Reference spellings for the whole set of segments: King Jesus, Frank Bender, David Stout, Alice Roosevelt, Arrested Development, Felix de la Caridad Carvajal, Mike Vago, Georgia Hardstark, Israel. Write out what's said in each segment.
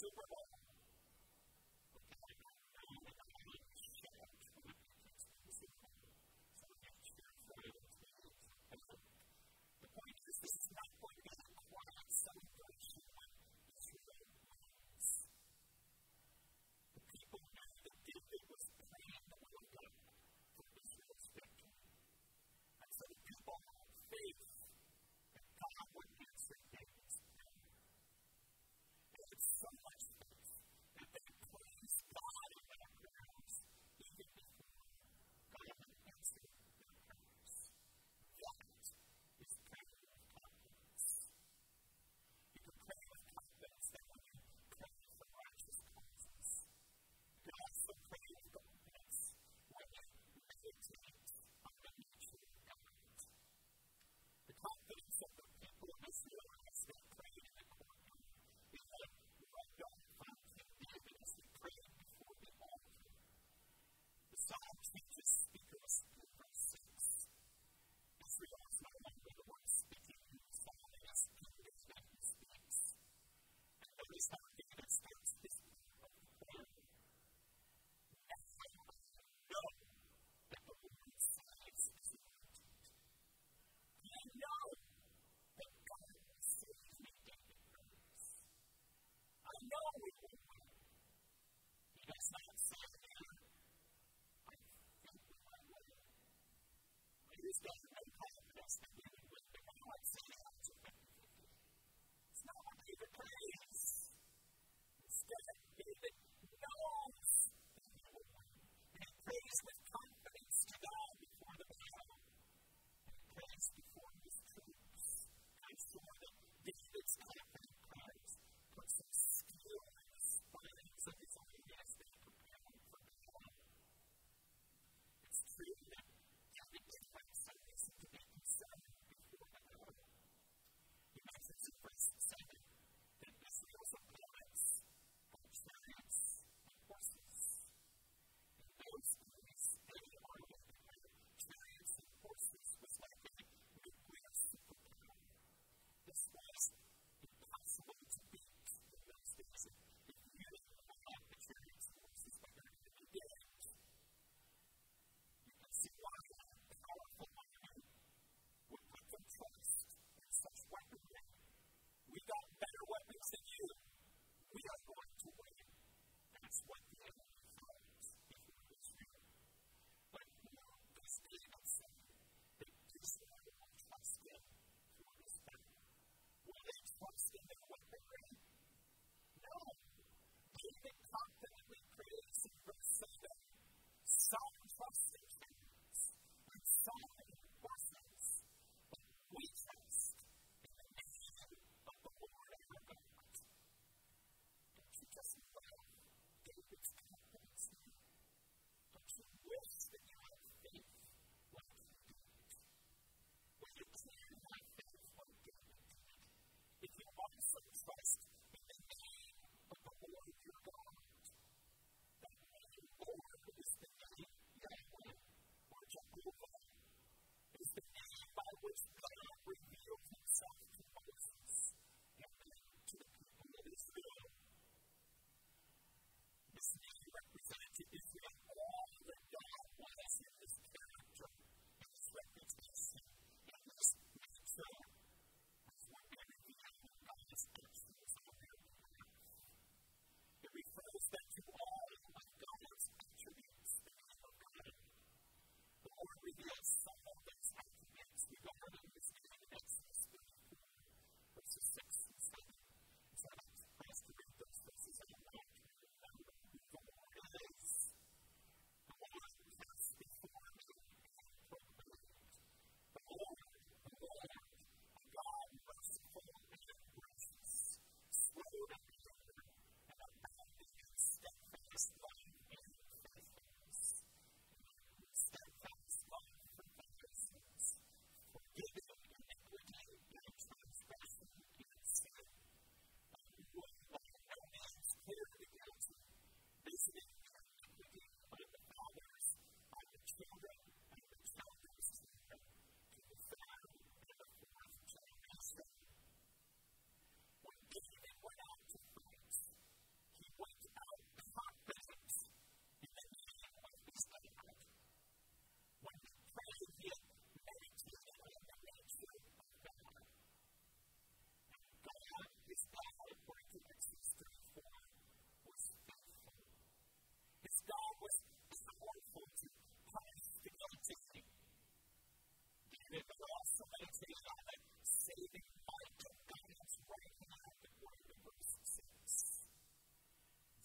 silver dollar. The point is, this is not going to require celebration when Israel wins. The people knew that David was praying the will of God for Israel's victory. And so the people had faith that God would answer David's prayer. They had so much faith that they praised God in their prayers, even before God had answered their prayers. That David did find some reason to make himself It was also meditation on saving life to God's right hand before the verse 6.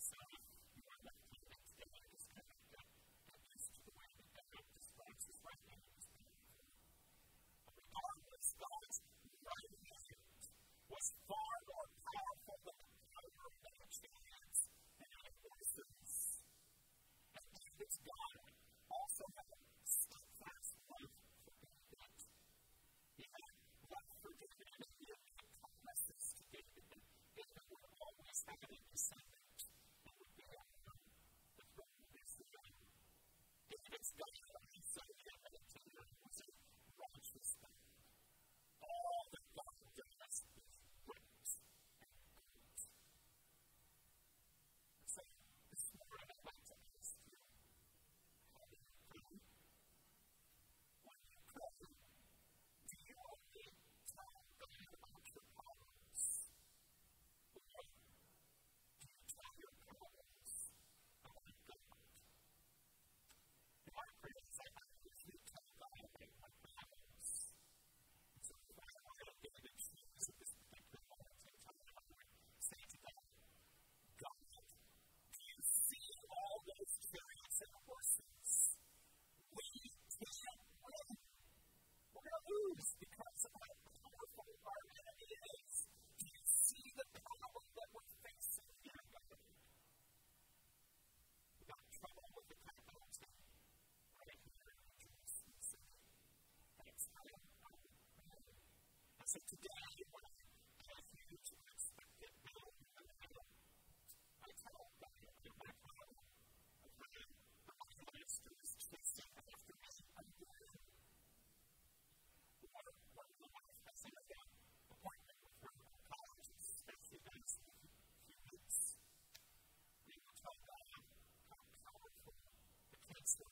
So, you want to put it together, just kind of at least the way that God describes his right hand was beautiful. Regardless, God's right hand was far more powerful than the power of man's hands and other voices. And David's God also had a steadfast love. Because of how powerful our enemy is, do you see the problem that we're facing in our government? We've got trouble with the capitals now, right here in Jerusalem City. And it's kind of unbelievable. And so today, when I hear you to expect it now, I tell God that my problem of my minister is chasing after me. I'm doing it. So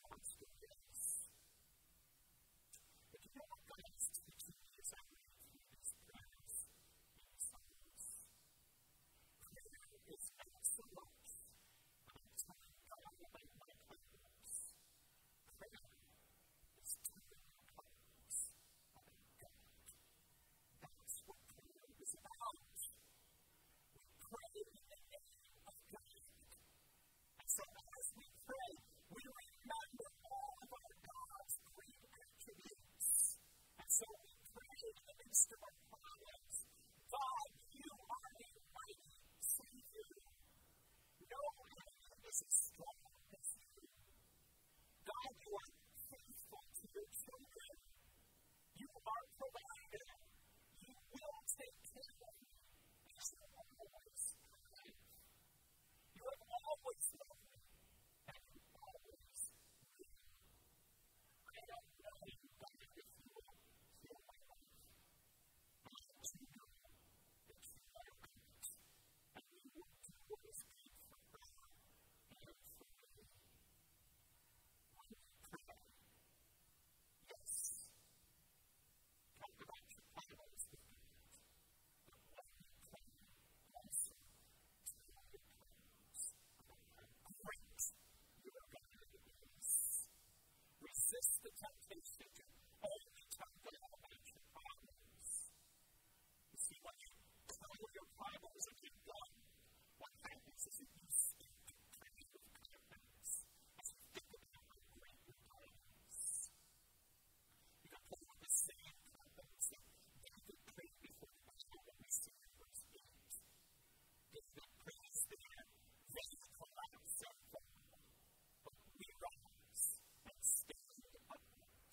as we pray, we remember all of our God's great attributes. And so we pray in the midst of our problems, God, you are a mighty Savior. No enemy is as strong as you. God, you are faithful to your children. You are provider. You will take care of me as you always provide. You have always loved. Resist the temptation to only talk about your problems. You see, when you tell your problems and you're done, what happens is that you speak creative confidence as you think about how great your problems. You can play with the same confidence that David prayed before the battle when we see in verse 8. David prays there, they collapse and fall, but we rise. Stand upright.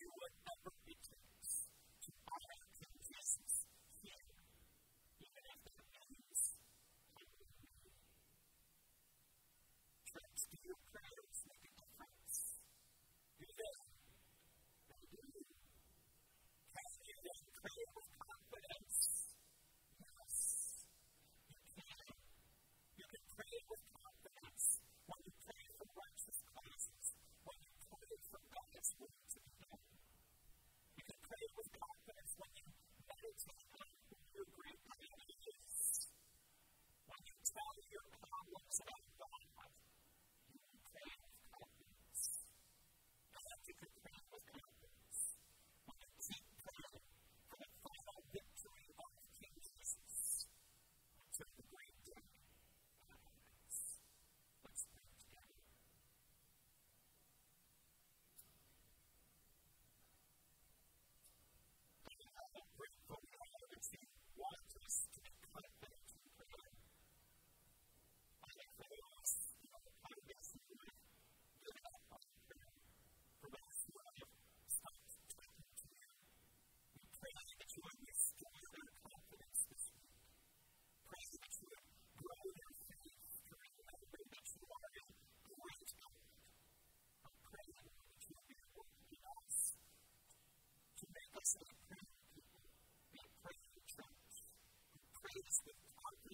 do whatever it takes to honor King Jesus here, even if that means he will be. Church, do your prayers make a difference? Do they? They do. Can you then pray with confidence? Yes. You can. You can pray with confidence when you pray for righteous causes, when you pray for God's will to be done. You can pray with confidence when you meditate on who your great God is, when you tell your problems about God. Praise with confidence.